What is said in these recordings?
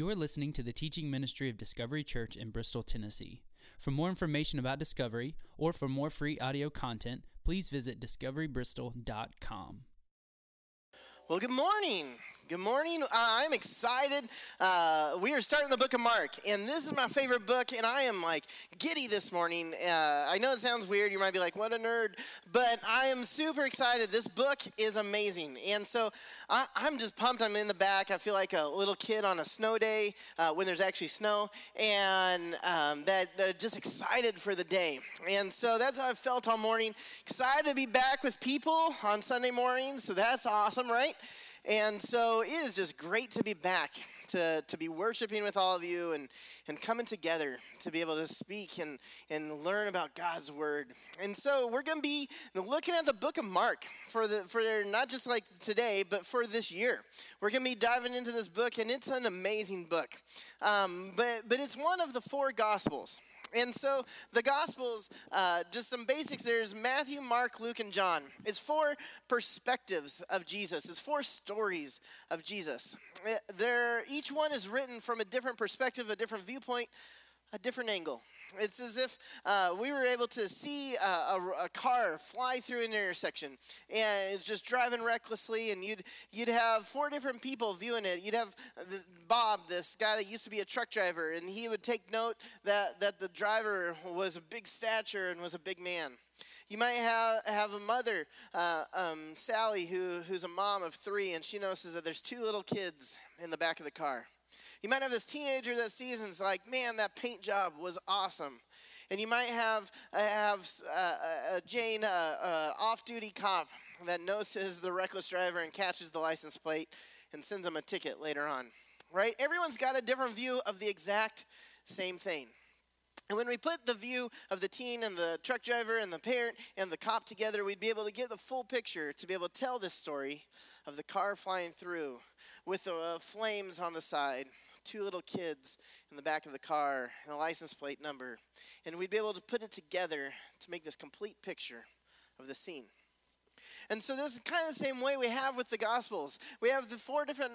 You're listening to the teaching ministry of Discovery Church in Bristol, Tennessee. For more information about Discovery or for more free audio content, please visit discoverybristol.com. Well, good morning. Good morning. I'm excited. We are starting the book of Mark, and this is my favorite book, and I am like giddy this morning. I know it sounds weird. You might be like, what a nerd, but I am super excited. This book is amazing, and so I'm just pumped. I'm in the back. I feel like a little kid on a snow day when there's actually snow, and just excited for the day, and so that's how I felt all morning. Excited to be back with people on Sunday mornings, so that's awesome, right? And so it is just great to be back, to be worshiping with all of you and coming together to be able to speak and learn about God's word. And so we're going to be looking at the book of Mark for not just like today, but for this year. We're going to be diving into this book, and it's an amazing book. But it's one of the four gospels. And so the Gospels, just some basics, there's Matthew, Mark, Luke, and John. It's four perspectives of Jesus. It's four stories of Jesus. Each one is written from a different perspective, a different viewpoint, a different angle. It's as if we were able to see a car fly through an intersection, and it's just driving recklessly, and you'd have four different people viewing it. You'd have Bob, this guy that used to be a truck driver, and he would take note that the driver was a big stature and was a big man. You might have a mother, Sally, who's a mom of three, and she notices that there's two little kids in the back of the car. You might have this teenager that sees and is like, man, that paint job was awesome. And you might have Jane, an off-duty cop that notices the reckless driver and catches the license plate and sends him a ticket later on, right? Everyone's got a different view of the exact same thing. And when we put the view of the teen and the truck driver and the parent and the cop together, we'd be able to get the full picture to be able to tell this story of the car flying through with the flames on the side, two little kids in the back of the car, and a license plate number. And we'd be able to put it together to make this complete picture of the scene. And so this is kind of the same way we have with the Gospels. We have the four different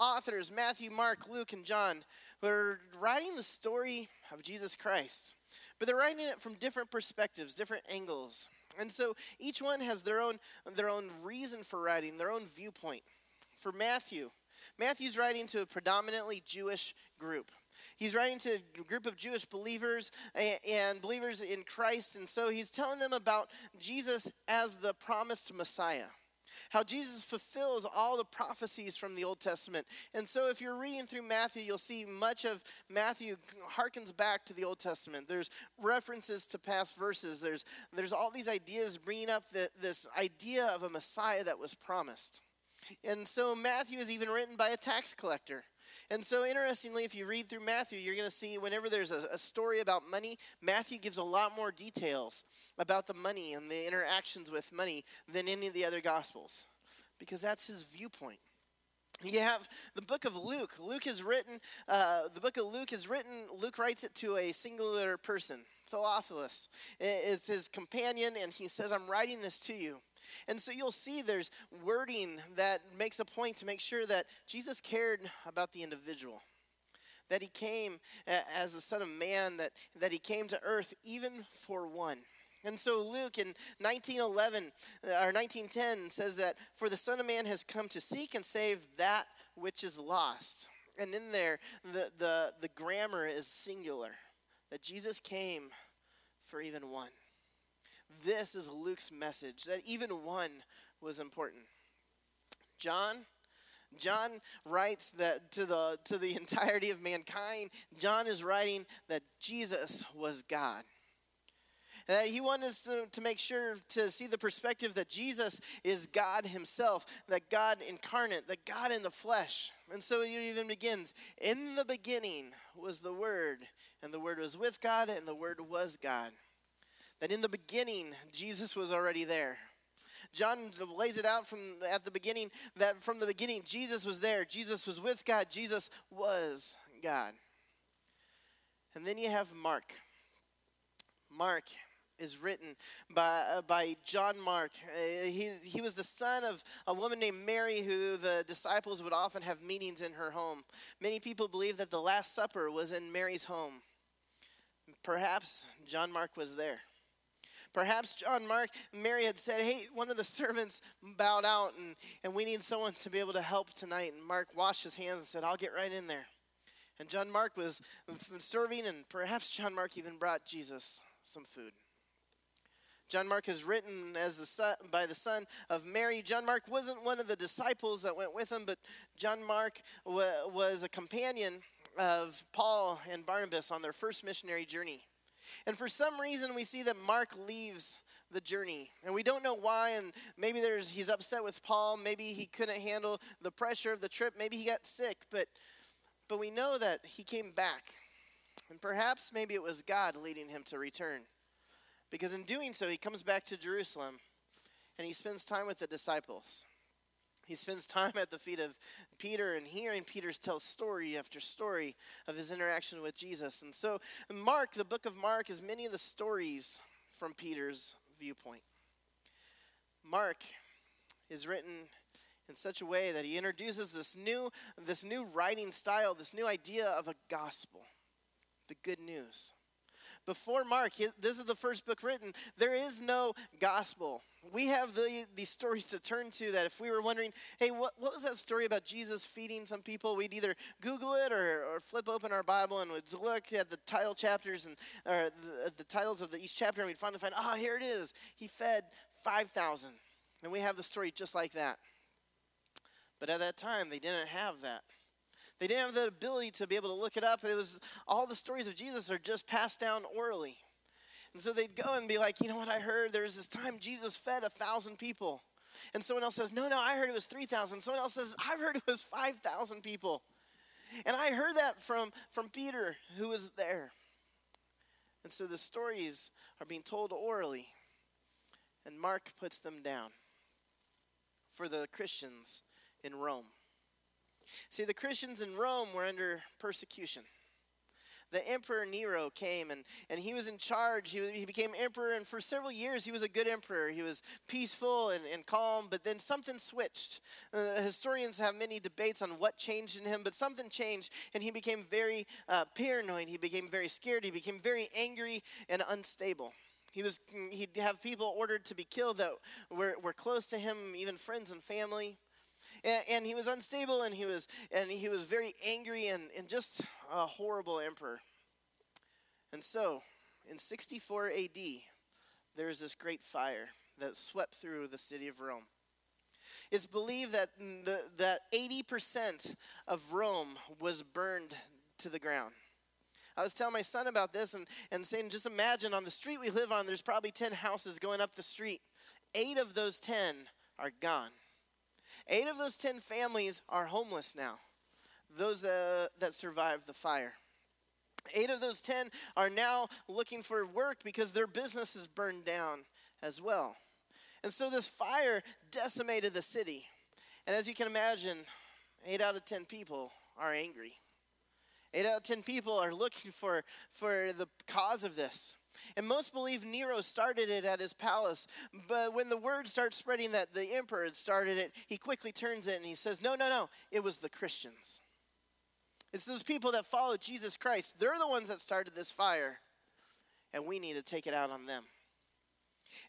authors, Matthew, Mark, Luke, and John, who are writing the story of Jesus Christ. But they're writing it from different perspectives, different angles. And so each one has their own reason for writing, their own viewpoint. For Matthew's writing to a predominantly Jewish group. He's writing to a group of Jewish believers and believers in Christ, and so he's telling them about Jesus as the promised Messiah, how Jesus fulfills all the prophecies from the Old Testament. And so if you're reading through Matthew, you'll see much of Matthew harkens back to the Old Testament. There's references to past verses. There's all these ideas bringing up this idea of a Messiah that was promised. And so Matthew is even written by a tax collector. And so interestingly, if you read through Matthew, you're going to see whenever there's a story about money, Matthew gives a lot more details about the money and the interactions with money than any of the other Gospels, because that's his viewpoint. You have the book of Luke. Luke writes it to a singular person, Philophilus. It's his companion, and he says, I'm writing this to you. And so you'll see there's wording that makes a point to make sure that Jesus cared about the individual, that he came as the Son of Man, that he came to earth even for one. And so Luke in 1910 says that, for the Son of Man has come to seek and save that which is lost. And in there, the grammar is singular, that Jesus came for even one. This is Luke's message, that even one was important. John writes that to the entirety of mankind. John is writing that Jesus was God. And that he wanted us to make sure to see the perspective that Jesus is God himself, that God incarnate, that God in the flesh. And so it even begins, in the beginning was the Word, and the Word was with God, and the Word was God. That in the beginning, Jesus was already there. John lays it out at the beginning, that from the beginning, Jesus was there. Jesus was with God. Jesus was God. And then you have Mark. Mark is written by John Mark. He was the son of a woman named Mary, who the disciples would often have meetings in her home. Many people believe that the Last Supper was in Mary's home. Perhaps John Mark was there. Perhaps John Mark, Mary had said, hey, one of the servants bowed out and we need someone to be able to help tonight. And Mark washed his hands and said, I'll get right in there. And John Mark was serving, and perhaps John Mark even brought Jesus some food. John Mark is written as by the son of Mary. John Mark wasn't one of the disciples that went with him, but John Mark was a companion of Paul and Barnabas on their first missionary journey. And for some reason, we see that Mark leaves the journey, and we don't know why. And maybe he's upset with Paul. Maybe he couldn't handle the pressure of the trip. Maybe he got sick, but we know that he came back. And perhaps maybe it was God leading him to return, because in doing so, he comes back to Jerusalem, and he spends time with the disciples. He spends time at the feet of Peter and hearing Peter tell story after story of his interaction with Jesus. And so Mark, the book of Mark, is many of the stories from Peter's viewpoint. Mark is written in such a way that he introduces this new writing style, this new idea of a gospel, the good news. Before Mark, this is the first book written, there is no gospel. We have these stories to turn to, that if we were wondering, hey, what was that story about Jesus feeding some people? We'd either Google it or flip open our Bible and we'd look at the title chapters or the titles of each chapter, and we'd finally find, here it is. He fed 5,000. And we have the story just like that. But at that time, they didn't have that. They didn't have the ability to be able to look it up. It was all the stories of Jesus are just passed down orally. And so they'd go and be like, you know what, I heard there was this time Jesus fed 1,000 people. And someone else says, no, I heard it was 3,000. Someone else says, I've heard it was 5,000 people. And I heard that from Peter, who was there. And so the stories are being told orally, and Mark puts them down for the Christians in Rome. See, the Christians in Rome were under persecution. The Emperor Nero came, and he was in charge. He became emperor, and for several years he was a good emperor. He was peaceful and calm, but then something switched. Historians have many debates on what changed in him, but something changed, and he became very paranoid. He became very scared. He became very angry and unstable. He'd have people ordered to be killed that were close to him, even friends and family. And he was unstable, and he was very angry and just a horrible emperor. And so, in 64 AD, there was this great fire that swept through the city of Rome. It's believed that 80% of Rome was burned to the ground. I was telling my son about this and saying, just imagine on the street we live on, there's probably 10 houses going up the street. 8 of those 10 are gone. 8 of those 10 families are homeless now, those that survived the fire. 8 of those 10 are now looking for work because their business is burned down as well. And so this fire decimated the city. And as you can imagine, 8 out of 10 people are angry. 8 out of 10 people are looking for the cause of this. And most believe Nero started it at his palace. But when the word starts spreading that the emperor had started it, he quickly turns it and he says, no, it was the Christians. It's those people that followed Jesus Christ. They're the ones that started this fire, and we need to take it out on them.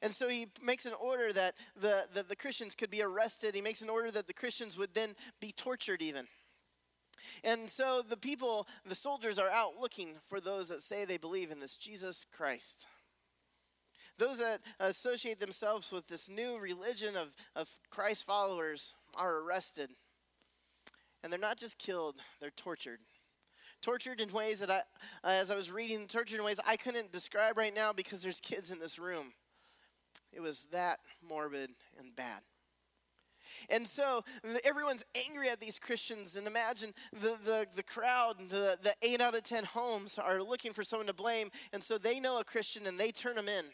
And so he makes an order that the Christians could be arrested. He makes an order that the Christians would then be tortured even. And so the soldiers are out looking for those that say they believe in this Jesus Christ. Those that associate themselves with this new religion of Christ followers are arrested. And they're not just killed, they're tortured. Tortured in ways that as I was reading, tortured in ways I couldn't describe right now because there's kids in this room. It was that morbid and bad. And so everyone's angry at these Christians, and imagine the crowd, the 8 out of 10 homes are looking for someone to blame, and so they know a Christian and they turn him in.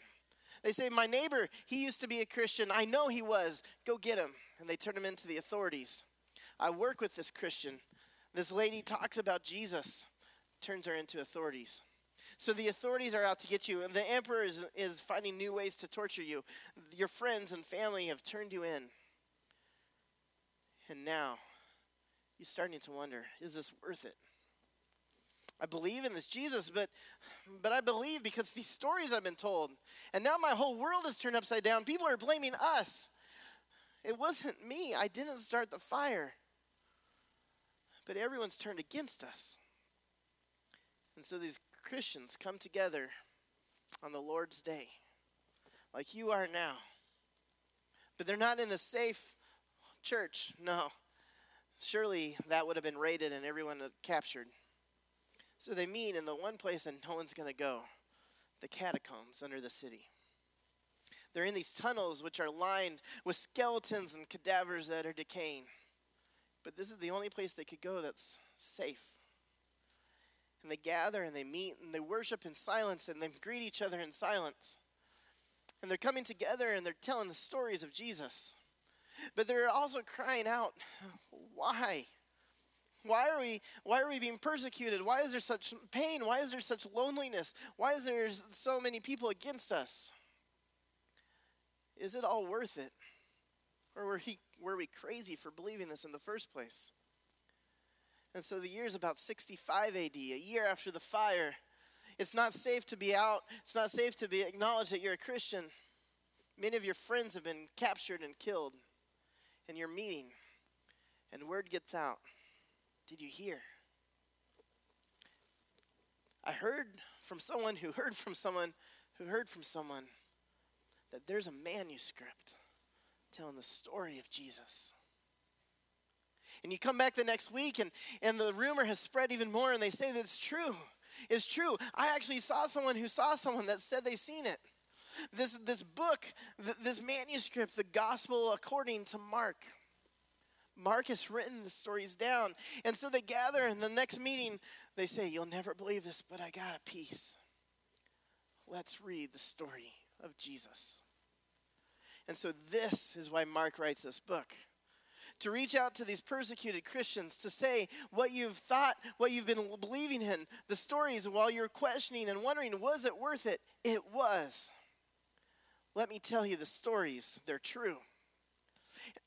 They say, my neighbor, he used to be a Christian. I know he was. Go get him. And they turn him into the authorities. I work with this Christian. This lady talks about Jesus, turns her into authorities. So the authorities are out to get you. And the emperor is finding new ways to torture you. Your friends and family have turned you in. And now you're starting to wonder, is this worth it? I believe in this Jesus, but I believe because these stories I've been told. And now my whole world is turned upside down. People are blaming us. It wasn't me. I didn't start the fire. But everyone's turned against us. And so these Christians come together on the Lord's Day, like you are now. But they're not in the safe church, no. Surely that would have been raided and everyone captured. So they meet in the one place and no one's going to go, the catacombs under the city. They're in these tunnels which are lined with skeletons and cadavers that are decaying. But this is the only place they could go that's safe. And they gather and they meet and they worship in silence and they greet each other in silence. And they're coming together and they're telling the stories of Jesus. But they're also crying out, why? Why are we being persecuted? Why is there such pain? Why is there such loneliness? Why is there so many people against us? Is it all worth it? Or were we crazy for believing this in the first place? And so the year's about 65 AD, a year after the fire. It's not safe to be out. It's not safe to be acknowledged that you're a Christian. Many of your friends have been captured and killed, and you're meeting, and word gets out. Did you hear? I heard from someone who heard from someone who heard from someone that there's a manuscript telling the story of Jesus. And you come back the next week and the rumor has spread even more and they say that it's true. It's true. I actually saw someone who saw someone that said they seen it. This book, this manuscript, the gospel according to Mark. Mark has written the stories down. And so they gather in the next meeting. They say, you'll never believe this, but I got a piece. Let's read the story of Jesus. And so this is why Mark writes this book. To reach out to these persecuted Christians, to say what you've thought, what you've been believing in, the stories while you're questioning and wondering, was it worth it? It was. Let me tell you the stories. They're true.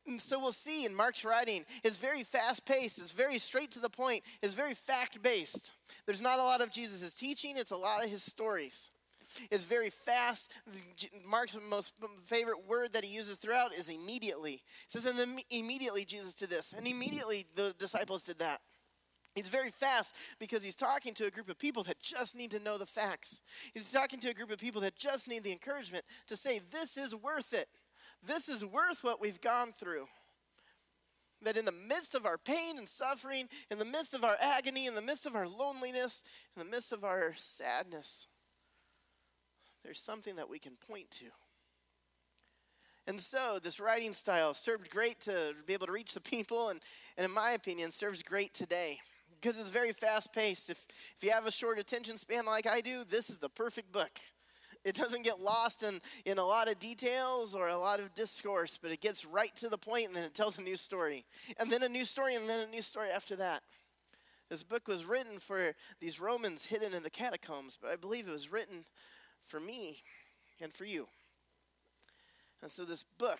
And so we'll see in Mark's writing, it's very fast-paced, it's very straight to the point, it's very fact-based. There's not a lot of Jesus' teaching, it's a lot of his stories. It's very fast. Mark's most favorite word that he uses throughout is immediately. He says, and then immediately Jesus did this, and immediately the disciples did that. It's very fast because he's talking to a group of people that just need to know the facts. He's talking to a group of people that just need the encouragement to say, this is worth it. This is worth what we've gone through. That in the midst of our pain and suffering, in the midst of our agony, in the midst of our loneliness, in the midst of our sadness, there's something that we can point to. And so this writing style served great to be able to reach the people and in my opinion, serves great today because it's very fast-paced. If you have a short attention span like I do, this is the perfect book. It doesn't get lost in a lot of details or a lot of discourse, but it gets right to the point and then it tells a new story. And then a new story and then a new story after that. This book was written for these Romans hidden in the catacombs, but I believe it was written for me and for you. And so this book,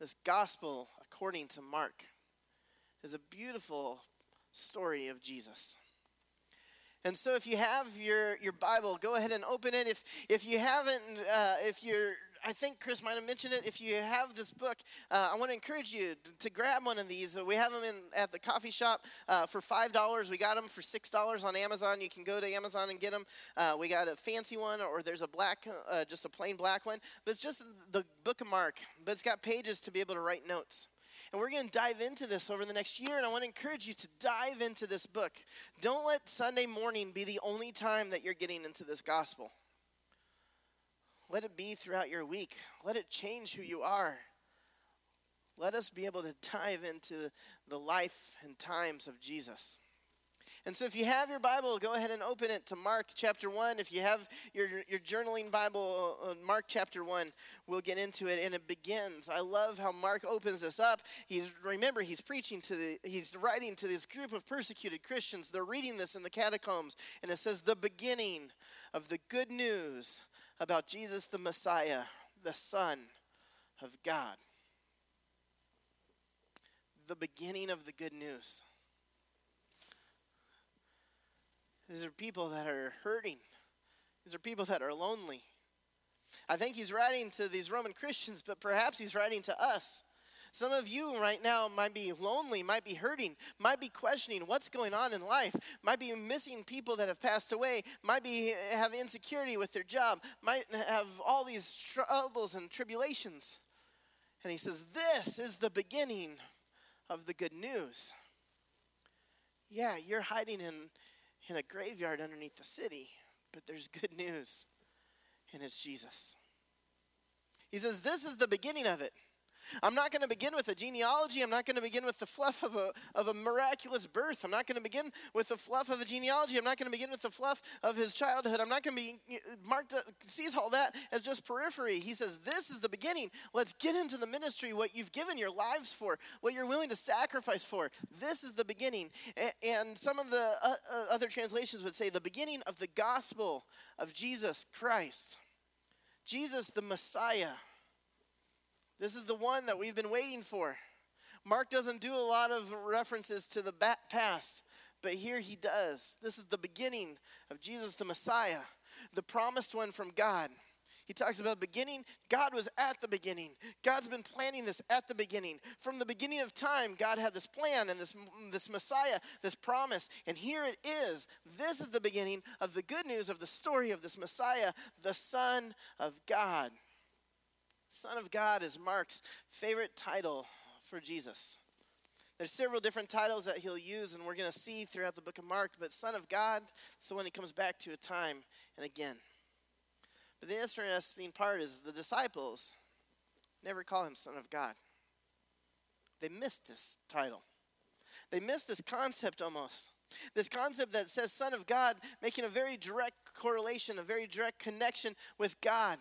this gospel according to Mark, is a beautiful story of Jesus. And so if you have your Bible, go ahead and open it. If you haven't, I think Chris might have mentioned it. If you have this book, I want to encourage you to grab one of these. We have them at the coffee shop for $5. We got them for $6 on Amazon. You can go to Amazon and get them. We got a fancy one, or there's a black, just a plain black one. But it's just the Book of Mark. But it's got pages to be able to write notes. And we're going to dive into this over the next year, and I want to encourage you to dive into this book. Don't let Sunday morning be the only time that you're getting into this gospel. Let it be throughout your week. Let it change who you are. Let us be able to dive into the life and times of Jesus. And so if you have your Bible, go ahead and open it to Mark chapter 1. If you have your journaling Bible, Mark chapter 1, we'll get into it. And it begins. I love how Mark opens this up. He's writing to this group of persecuted Christians. They're reading this in the catacombs. And it says, the beginning of the good news about Jesus the Messiah, the Son of God. The beginning of the good news. These are people that are hurting. These are people that are lonely. I think he's writing to these Roman Christians, but perhaps he's writing to us. Some of you right now might be lonely, might be hurting, might be questioning what's going on in life, might be missing people that have passed away, might be have insecurity with their job, might have all these troubles and tribulations. And he says, this is the beginning of the good news. Yeah, you're hiding in a graveyard underneath the city, but there's good news, and it's Jesus. He says, this is the beginning of it. I'm not going to begin with a genealogy. I'm not going to begin with the fluff of a miraculous birth. I'm not going to begin with the fluff of a genealogy. I'm not going to begin with the fluff of his childhood. I'm not going to be marked, sees all that as just periphery. He says, this is the beginning. Let's get into the ministry, what you've given your lives for, what you're willing to sacrifice for. This is the beginning. And some of the other translations would say the beginning of the gospel of Jesus Christ. Jesus, the Messiah. This is the one that we've been waiting for. Mark doesn't do a lot of references to the past, but here he does. This is the beginning of Jesus the Messiah, the promised one from God. He talks about the beginning. God was at the beginning. God's been planning this at the beginning. From the beginning of time, God had this plan and this Messiah, this promise. And here it is. This is the beginning of the good news of the story of this Messiah, the Son of God. Son of God is Mark's favorite title for Jesus. There's several different titles that he'll use, and we're going to see throughout the book of Mark, but Son of God is the one he comes back to time and again. But the interesting part is the disciples never call him Son of God. They missed this title. They missed this concept almost. This concept that says Son of God, making a very direct correlation, a very direct connection with God.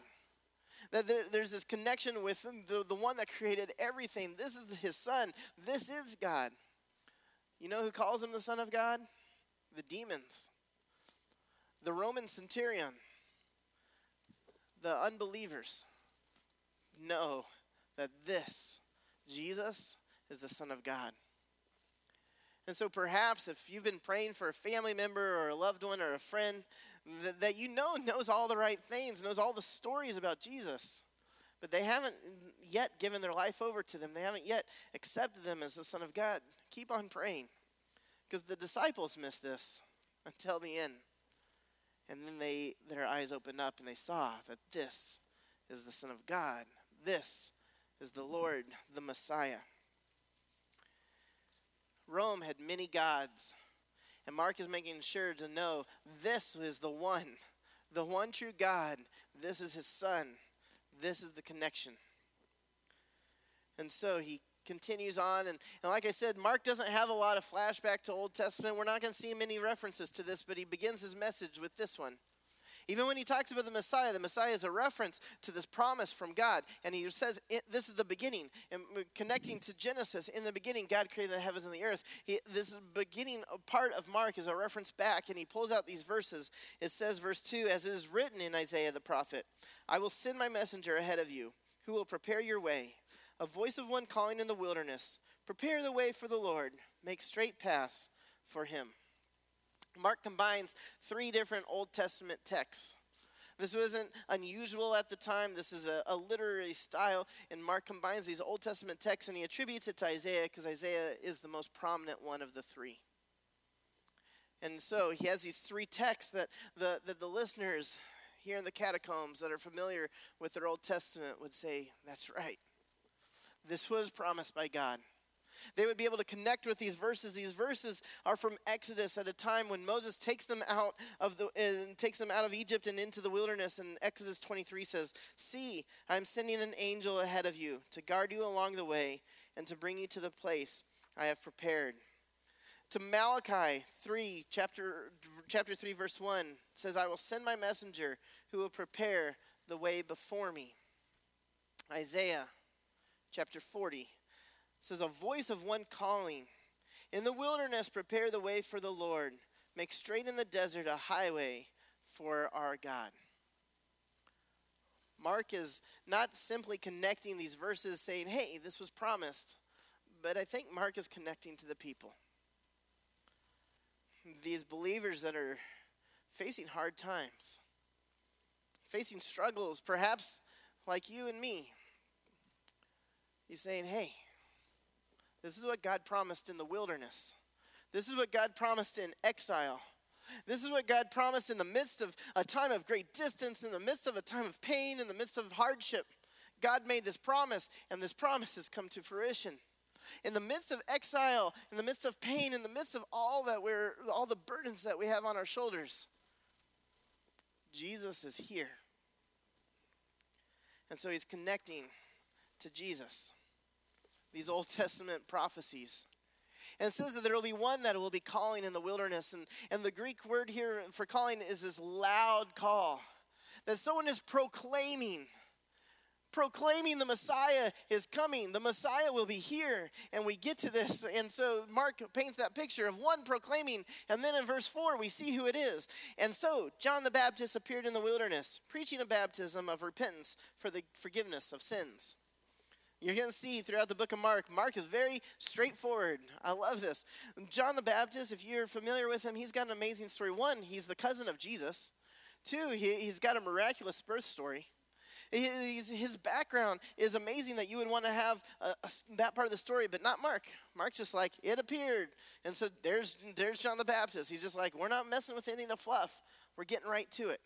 That there's this connection with the one that created everything. This is his son. This is God. You know who calls him the Son of God? The demons. The Roman centurion. The unbelievers know that this, Jesus, is the Son of God. And so perhaps if you've been praying for a family member or a loved one or a friend that you know knows all the right things, knows all the stories about Jesus, but they haven't yet given their life over to them. They haven't yet accepted them as the Son of God. Keep on praying, because the disciples missed this until the end. And then their eyes opened up and they saw that this is the Son of God. This is the Lord, the Messiah. Rome had many gods. And Mark is making sure to know this is the one true God. This is his son. This is the connection. And so he continues on. And like I said, Mark doesn't have a lot of flashback to Old Testament. We're not going to see many references to this, but he begins his message with this one. Even when he talks about the Messiah is a reference to this promise from God. And he says, this is the beginning. And connecting to Genesis, in the beginning, God created the heavens and the earth. This beginning part of Mark is a reference back, and he pulls out these verses. It says, verse 2, as it is written in Isaiah the prophet, I will send my messenger ahead of you, who will prepare your way. A voice of one calling in the wilderness, prepare the way for the Lord, make straight paths for him. Mark combines three different Old Testament texts. This wasn't unusual at the time. This is a literary style, and Mark combines these Old Testament texts, and he attributes it to Isaiah because Isaiah is the most prominent one of the three. And so he has these three texts that the listeners here in the catacombs that are familiar with their Old Testament would say, that's right. This was promised by God. They would be able to connect with these verses. These verses are from Exodus at a time when Moses takes them out of Egypt and into the wilderness. And Exodus 23 says, see, I'm sending an angel ahead of you to guard you along the way and to bring you to the place I have prepared. to Malachi 3, chapter 3, verse 1. It says, I will send my messenger who will prepare the way before me. Isaiah chapter 40 says, a voice of one calling, in the wilderness prepare the way for the Lord. Make straight in the desert a highway for our God. Mark is not simply connecting these verses saying, hey, this was promised. But I think Mark is connecting to the people. These believers that are facing hard times, facing struggles, perhaps like you and me. He's saying, hey, this is what God promised in the wilderness. This is what God promised in exile. This is what God promised in the midst of a time of great distance, in the midst of a time of pain, in the midst of hardship. God made this promise, and this promise has come to fruition. In the midst of exile, in the midst of pain, in the midst of all the burdens that we have on our shoulders, Jesus is here. And so he's connecting to Jesus, these Old Testament prophecies. And it says that there will be one that will be calling in the wilderness. And the Greek word here for calling is this loud call, that someone is proclaiming the Messiah is coming. The Messiah will be here. And we get to this. And so Mark paints that picture of one proclaiming. And then in verse 4, we see who it is. And so John the Baptist appeared in the wilderness, preaching a baptism of repentance for the forgiveness of sins. You're going to see throughout the book of Mark, Mark is very straightforward. I love this. John the Baptist, if you're familiar with him, he's got an amazing story. One, he's the cousin of Jesus. Two, he's got a miraculous birth story. His background is amazing that you would want to have that part of the story, but not Mark. Mark's just like, it appeared. And so there's John the Baptist. He's just like, we're not messing with any of the fluff. We're getting right to it.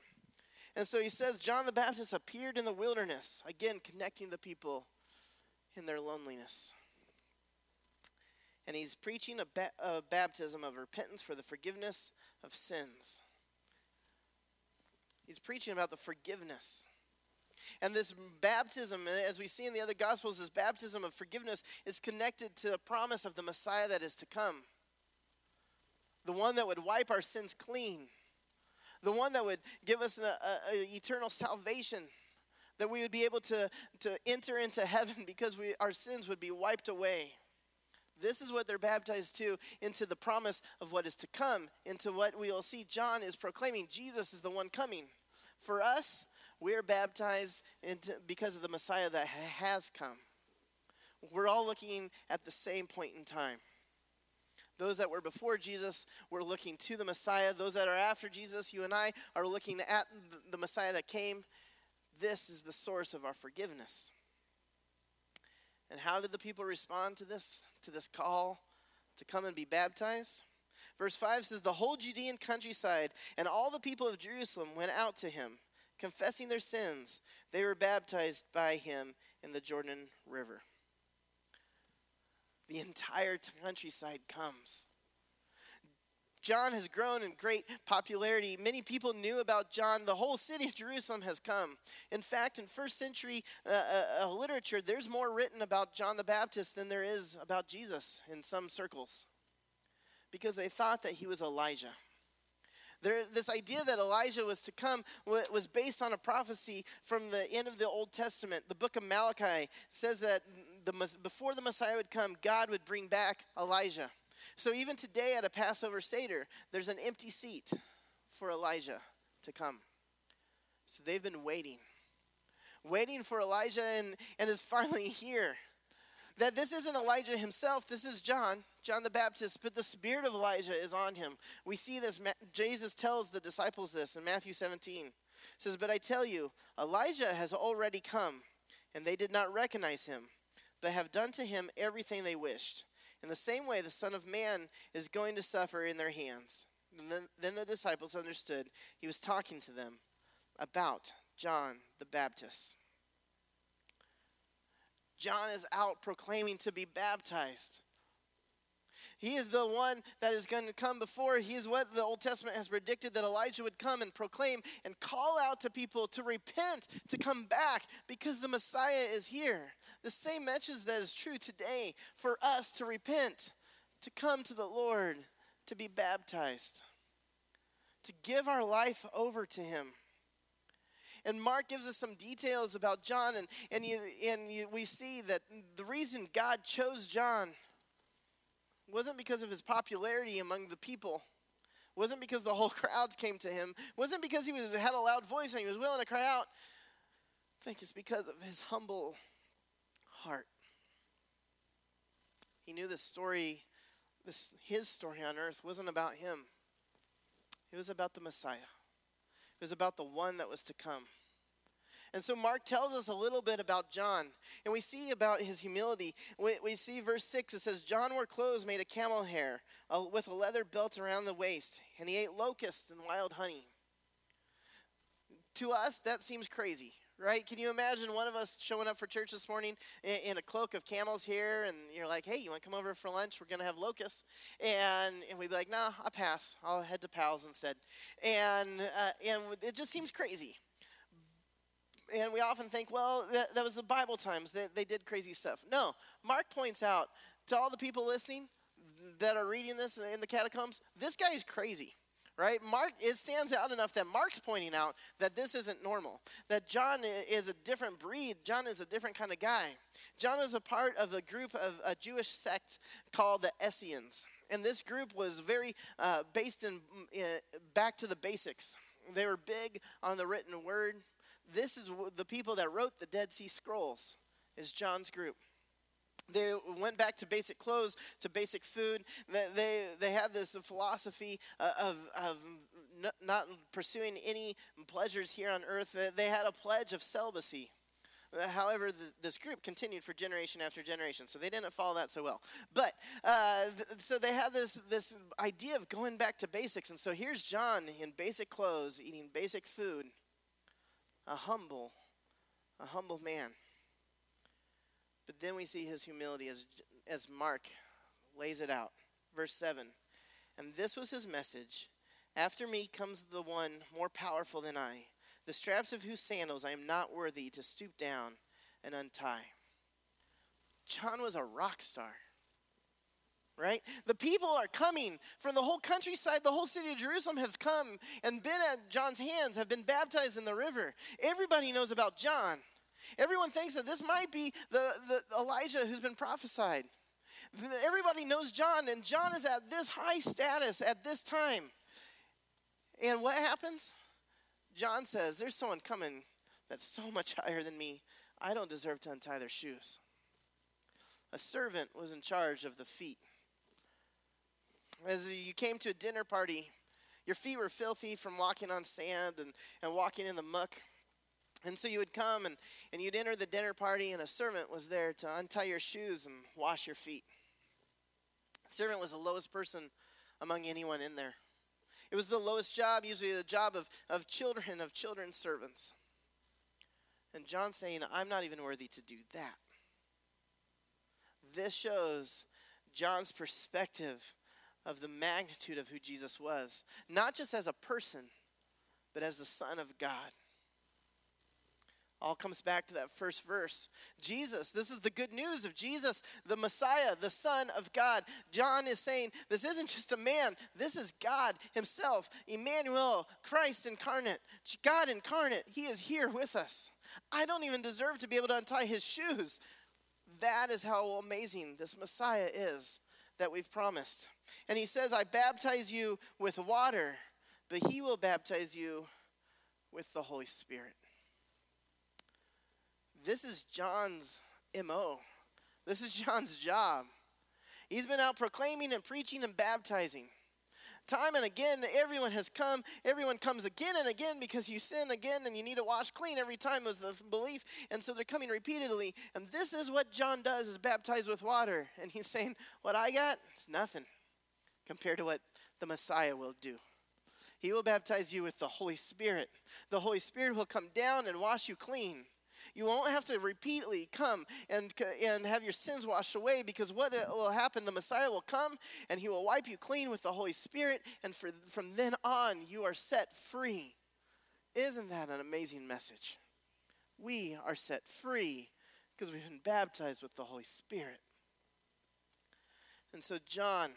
And so he says, John the Baptist appeared in the wilderness, again, connecting the people in their loneliness. And he's preaching a baptism of repentance for the forgiveness of sins. He's preaching about the forgiveness. And this baptism, as we see in the other Gospels, this baptism of forgiveness is connected to the promise of the Messiah that is to come. The one that would wipe our sins clean. The one that would give us an eternal salvation. That we would be able to enter into heaven because our sins would be wiped away. This is what they're baptized to, into the promise of what is to come, into what we will see John is proclaiming. Jesus is the one coming. For us, we are baptized because of the Messiah that has come. We're all looking at the same point in time. Those that were before Jesus were looking to the Messiah. Those that are after Jesus, you and I, are looking at the Messiah that came. This is the source of our forgiveness. And how did the people respond to this call to come and be baptized? Verse 5 says, the whole Judean countryside and all the people of Jerusalem went out to him, confessing their sins. They were baptized by him in the Jordan River. The entire countryside comes. John has grown in great popularity. Many people knew about John. The whole city of Jerusalem has come. In fact, in first century literature, there's more written about John the Baptist than there is about Jesus in some circles, because they thought that he was Elijah. This idea that Elijah was to come was based on a prophecy from the end of the Old Testament. The book of Malachi says that before the Messiah would come, God would bring back Elijah. So even today at a Passover Seder, there's an empty seat for Elijah to come. So they've been waiting for Elijah, and is finally here. That this isn't Elijah himself, this is John the Baptist, but the spirit of Elijah is on him. We see this, Jesus tells the disciples this in Matthew 17. It says, but I tell you, Elijah has already come, and they did not recognize him, but have done to him everything they wished. In the same way, the Son of Man is going to suffer in their hands. And then the disciples understood he was talking to them about John the Baptist. John is out proclaiming to be baptized. He is the one that is going to come before. He is what the Old Testament has predicted, that Elijah would come and proclaim and call out to people to repent, to come back, because the Messiah is here. The same message that is true today for us, to repent, to come to the Lord, to be baptized, to give our life over to him. And Mark gives us some details about John, and we see that the reason God chose John wasn't because of his popularity among the people, wasn't because the whole crowds came to him, wasn't because had a loud voice and he was willing to cry out. I think it's because of his humble heart. He knew his story on earth wasn't about him. It was about the Messiah. It was about the one that was to come. And so Mark tells us a little bit about John, and we see about his humility. We see verse 6, it says, John wore clothes made of camel hair with a leather belt around the waist, and he ate locusts and wild honey. To us, that seems crazy, right? Can you imagine one of us showing up for church this morning in a cloak of camel's hair, and you're like, hey, you want to come over for lunch? We're going to have locusts. And we'd be like, nah, I pass. I'll head to Pals instead. And it just seems crazy. And we often think, well, that was the Bible times. They did crazy stuff. No, Mark points out to all the people listening that are reading this in the catacombs, this guy is crazy, right? Mark, it stands out enough that Mark's pointing out that this isn't normal, that John is a different breed. John is a different kind of guy. John was a part of a group of a Jewish sect called the Essenes. And this group was very based in back to the basics. They were big on the written word. This is the people that wrote the Dead Sea Scrolls, is John's group. They went back to basic clothes, to basic food. They had this philosophy of not pursuing any pleasures here on earth. They had a pledge of celibacy. However, this group continued for generation after generation, so they didn't follow that so well. But so they had this idea of going back to basics. And so here's John in basic clothes, eating basic food. A humble man. But then we see his humility as Mark lays it out. Verse 7, and this was his message. After me comes the one more powerful than I, the straps of whose sandals I am not worthy to stoop down and untie. John was a rock star, right? The people are coming from the whole countryside. The whole city of Jerusalem have come and been at John's hands, have been baptized in the river. Everybody knows about John. Everyone thinks that this might be the Elijah who's been prophesied. Everybody knows John, and John is at this high status at this time. And what happens? John says, there's someone coming that's so much higher than me. I don't deserve to untie their shoes. A servant was in charge of the feet. As you came to a dinner party, your feet were filthy from walking on sand and walking in the muck. And so you would come and you'd enter the dinner party, and a servant was there to untie your shoes and wash your feet. The servant was the lowest person among anyone in there. It was the lowest job, usually the job of children's servants. And John's saying, I'm not even worthy to do that. This shows John's perspective of the magnitude of who Jesus was, not just as a person, but as the Son of God. All comes back to that first verse. Jesus, this is the good news of Jesus, the Messiah, the Son of God. John is saying, this isn't just a man, this is God himself, Emmanuel, Christ incarnate, God incarnate. He is here with us. I don't even deserve to be able to untie his shoes. That is how amazing this Messiah is that we've promised. And he says, I baptize you with water, but he will baptize you with the Holy Spirit. This is John's MO. This is John's job. He's been out proclaiming and preaching and baptizing. Time and again, everyone has come. Everyone comes again and again because you sin again and you need to wash clean every time was the belief. And so they're coming repeatedly. And this is what John does, is baptized with water. And he's saying, what I got, it's nothing compared to what the Messiah will do. He will baptize you with the Holy Spirit. The Holy Spirit will come down and wash you clean. You won't have to repeatedly come and have your sins washed away, because what will happen, the Messiah will come and he will wipe you clean with the Holy Spirit, and from then on you are set free. Isn't that an amazing message? We are set free because we've been baptized with the Holy Spirit. And so John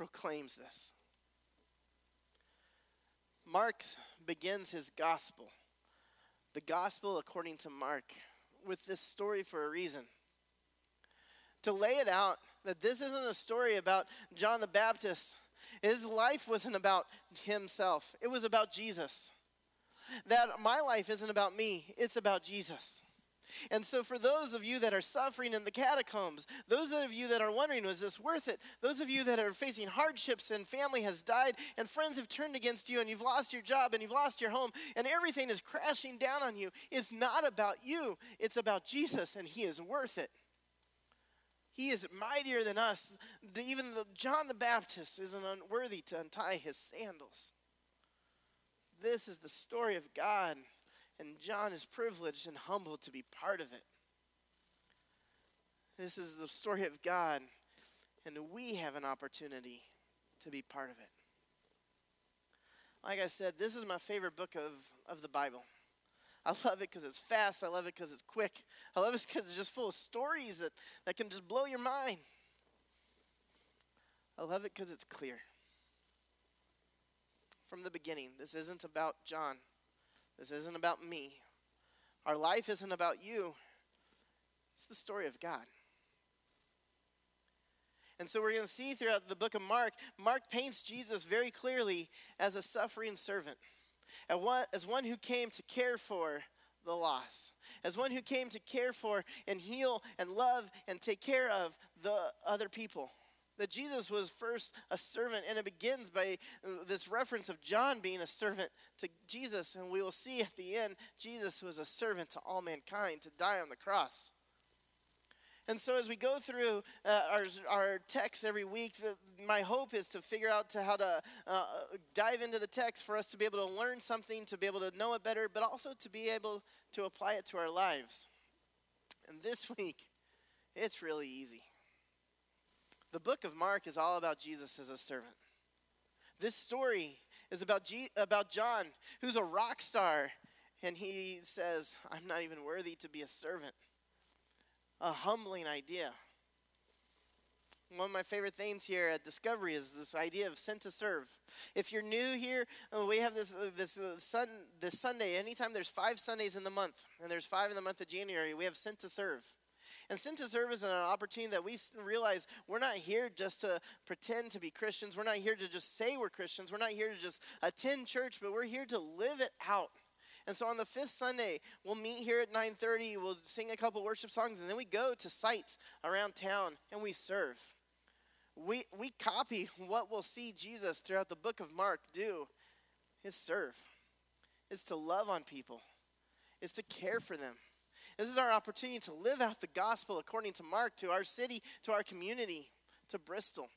proclaims this. Mark begins his gospel, the gospel according to Mark, with this story for a reason. To lay it out that this isn't a story about John the Baptist. His life wasn't about himself. It was about Jesus. That my life isn't about me. It's about Jesus. And so for those of you that are suffering in the catacombs, those of you that are wondering, was this worth it? Those of you that are facing hardships and family has died and friends have turned against you and you've lost your job and you've lost your home and everything is crashing down on you. It's not about you. It's about Jesus, and he is worth it. He is mightier than us. Even John the Baptist isn't unworthy to untie his sandals. This is the story of God, and John is privileged and humbled to be part of it. This is the story of God, and we have an opportunity to be part of it. Like I said, this is my favorite book of the Bible. I love it because it's fast. I love it because it's quick. I love it because it's just full of stories that can just blow your mind. I love it because it's clear. From the beginning, this isn't about John. This isn't about me. Our life isn't about you. It's the story of God. And so we're going to see throughout the book of Mark, Mark paints Jesus very clearly as a suffering servant. As one who came to care for the lost. As one who came to care for and heal and love and take care of the other people. That Jesus was first a servant, and it begins by this reference of John being a servant to Jesus. And we will see at the end, Jesus was a servant to all mankind to die on the cross. And so as we go through our text every week, my hope is to figure out how to dive into the text for us to be able to learn something, to be able to know it better, but also to be able to apply it to our lives. And this week, it's really easy. The book of Mark is all about Jesus as a servant. This story is about John, who's a rock star, and he says, I'm not even worthy to be a servant. A humbling idea. One of my favorite things here at Discovery is this idea of sent to serve. If you're new here, we have this Sunday. Anytime there's 5 Sundays in the month, and there's 5 in the month of January, we have sent to serve. And sent to serve is an opportunity that we realize we're not here just to pretend to be Christians. We're not here to just say we're Christians. We're not here to just attend church, but we're here to live it out. And so on the 5th Sunday, we'll meet here at 9:30. We'll sing a couple worship songs, and then we go to sites around town, and we serve. We copy what we'll see Jesus throughout the book of Mark do is serve. It's to love on people. It's to care for them. This is our opportunity to live out the gospel according to Mark to our city, to our community, to Bristol.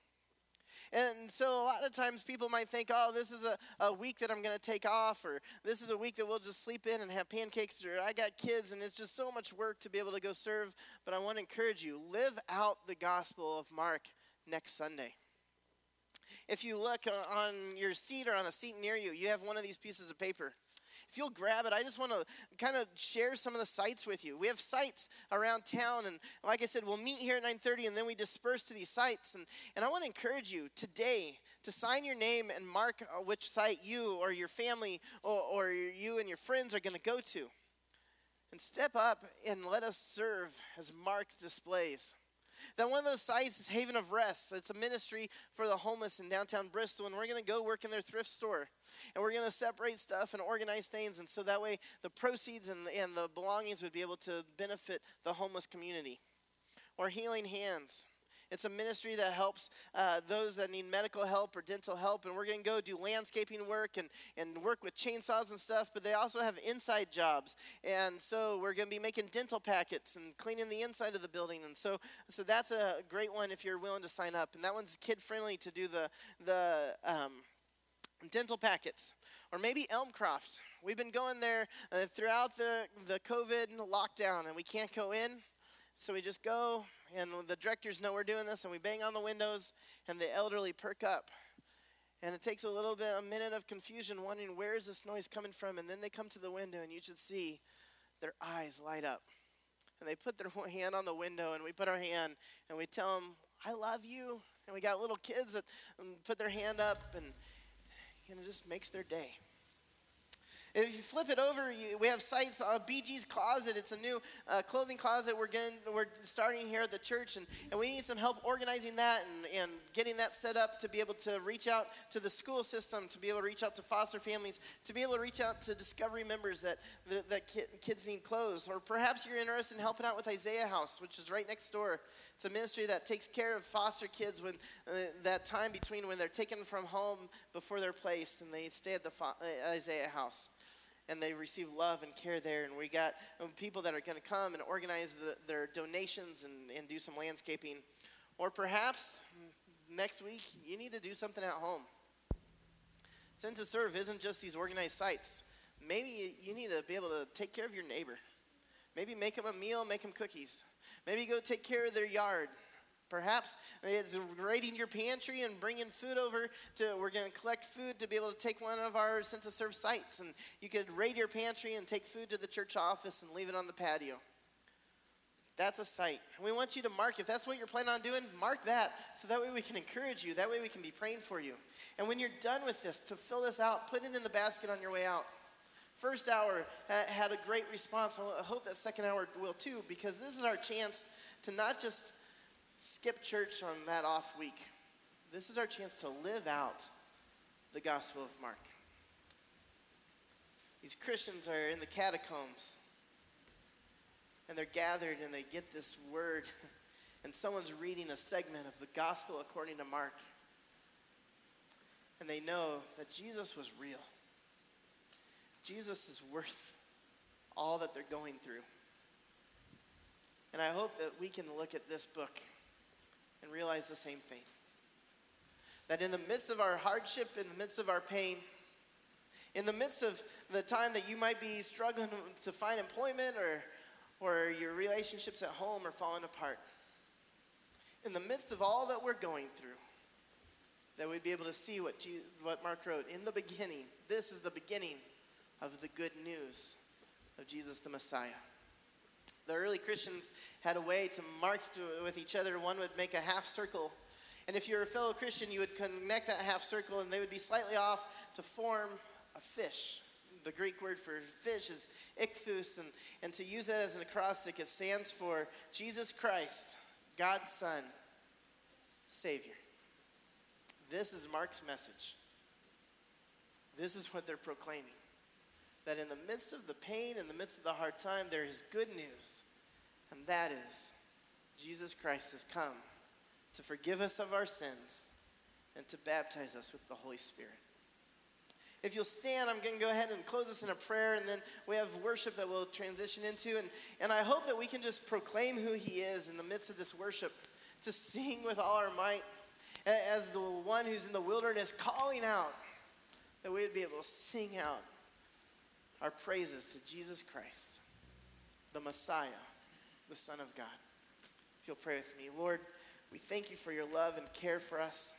And so a lot of times people might think, oh, this is a week that I'm going to take off, or this is a week that we'll just sleep in and have pancakes, or I got kids and it's just so much work to be able to go serve. But I want to encourage you, live out the gospel of Mark next Sunday. If you look on your seat or on a seat near you, you have one of these pieces of paper. If you'll grab it, I just want to kind of share some of the sites with you. We have sites around town, and like I said, we'll meet here at 9:30, and then we disperse to these sites. And I want to encourage you today to sign your name and mark which site you or your family or you and your friends are going to go to. And step up and let us serve as Mark displays. That one of those sites is Haven of Rest. It's a ministry for the homeless in downtown Bristol, and we're going to go work in their thrift store. And we're going to separate stuff and organize things, and so that way the proceeds and the belongings would be able to benefit the homeless community. Or Healing Hands. It's a ministry that helps those that need medical help or dental help, and we're going to go do landscaping work and work with chainsaws and stuff, but they also have inside jobs, and so we're going to be making dental packets and cleaning the inside of the building, and so that's a great one if you're willing to sign up, and that one's kid-friendly to do the dental packets. Or maybe Elmcroft. We've been going there throughout the COVID and the lockdown, and we can't go in, so we just go. And the directors know we're doing this, and we bang on the windows, and the elderly perk up. And it takes a minute of confusion, wondering where is this noise coming from? And then they come to the window, and you should see their eyes light up. And they put their hand on the window, and we put our hand, and we tell them, I love you, And we got little kids that put their hand up and, you know, just makes their day. If you flip it over, we have sites. BG's Closet, it's a new clothing closet we're starting here at the church, and we need some help organizing that and getting that set up to be able to reach out to the school system, to be able to reach out to foster families, to be able to reach out to Discovery members that kids need clothes. Or perhaps you're interested in helping out with Isaiah House, which is right next door. It's a ministry that takes care of foster kids when that time between when they're taken from home before they're placed, and they stay at the Isaiah House. And they receive love and care there. And we got people that are going to come and organize their donations and do some landscaping. Or perhaps next week you need to do something at home. Send to Serve isn't just these organized sites. Maybe you need to be able to take care of your neighbor. Maybe make them a meal, make them cookies. Maybe go take care of their yard. Perhaps it's raiding your pantry and bringing food over to, we're going to collect food to be able to take one of our Sense of Serve sites. And you could raid your pantry and take food to the church office and leave it on the patio. That's a site. We want you to mark, if that's what you're planning on doing, mark that. So that way we can encourage you. That way we can be praying for you. And when you're done with this, to fill this out, put it in the basket on your way out. First hour had a great response. I hope that second hour will too, because this is our chance to not just skip church on that off week. This is our chance to live out the Gospel of Mark. These Christians are in the catacombs, and they're gathered, and they get this word, and someone's reading a segment of the Gospel according to Mark, and they know that Jesus was real. Jesus is worth all that they're going through. And I hope that we can look at this book and realize the same thing. That in the midst of our hardship, in the midst of our pain, in the midst of the time that you might be struggling to find employment or your relationships at home are falling apart, in the midst of all that we're going through, that we'd be able to see what Mark wrote. In the beginning, this is the beginning of the good news of Jesus the Messiah. The early Christians had a way to mark with each other. One would make a half circle. And if you're a fellow Christian, you would connect that half circle, and they would be slightly off to form a fish. The Greek word for fish is ichthus. And to use that as an acrostic, it stands for Jesus Christ, God's Son, Savior. This is Mark's message. This is what they're proclaiming. That in the midst of the pain, in the midst of the hard time, there is good news. And that is, Jesus Christ has come to forgive us of our sins and to baptize us with the Holy Spirit. If you'll stand, I'm going to go ahead and close this in a prayer, and then we have worship that we'll transition into. And I hope that we can just proclaim who he is in the midst of this worship, to sing with all our might as the one who's in the wilderness calling out, that we would be able to sing out our praises to Jesus Christ, the Messiah, the Son of God. If you'll pray with me. Lord, we thank you for your love and care for us.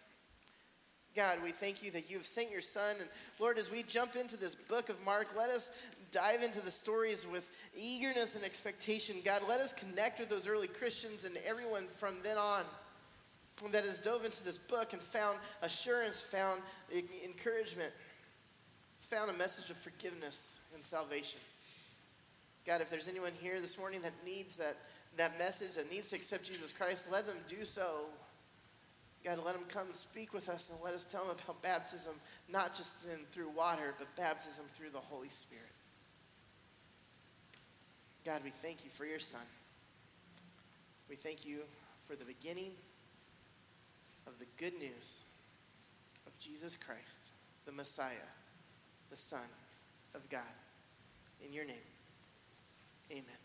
God, we thank you that you have sent your Son. And Lord, as we jump into this book of Mark, let us dive into the stories with eagerness and expectation. God, let us connect with those early Christians and everyone from then on that has dove into this book and found assurance, found encouragement. It's found a message of forgiveness and salvation. God, if there's anyone here this morning that needs that message, that needs to accept Jesus Christ, let them do so. God, let them come speak with us and let us tell them about baptism, not just through water, but baptism through the Holy Spirit. God, we thank you for your Son. We thank you for the beginning of the good news of Jesus Christ, the Messiah, the Son of God. In your name, amen.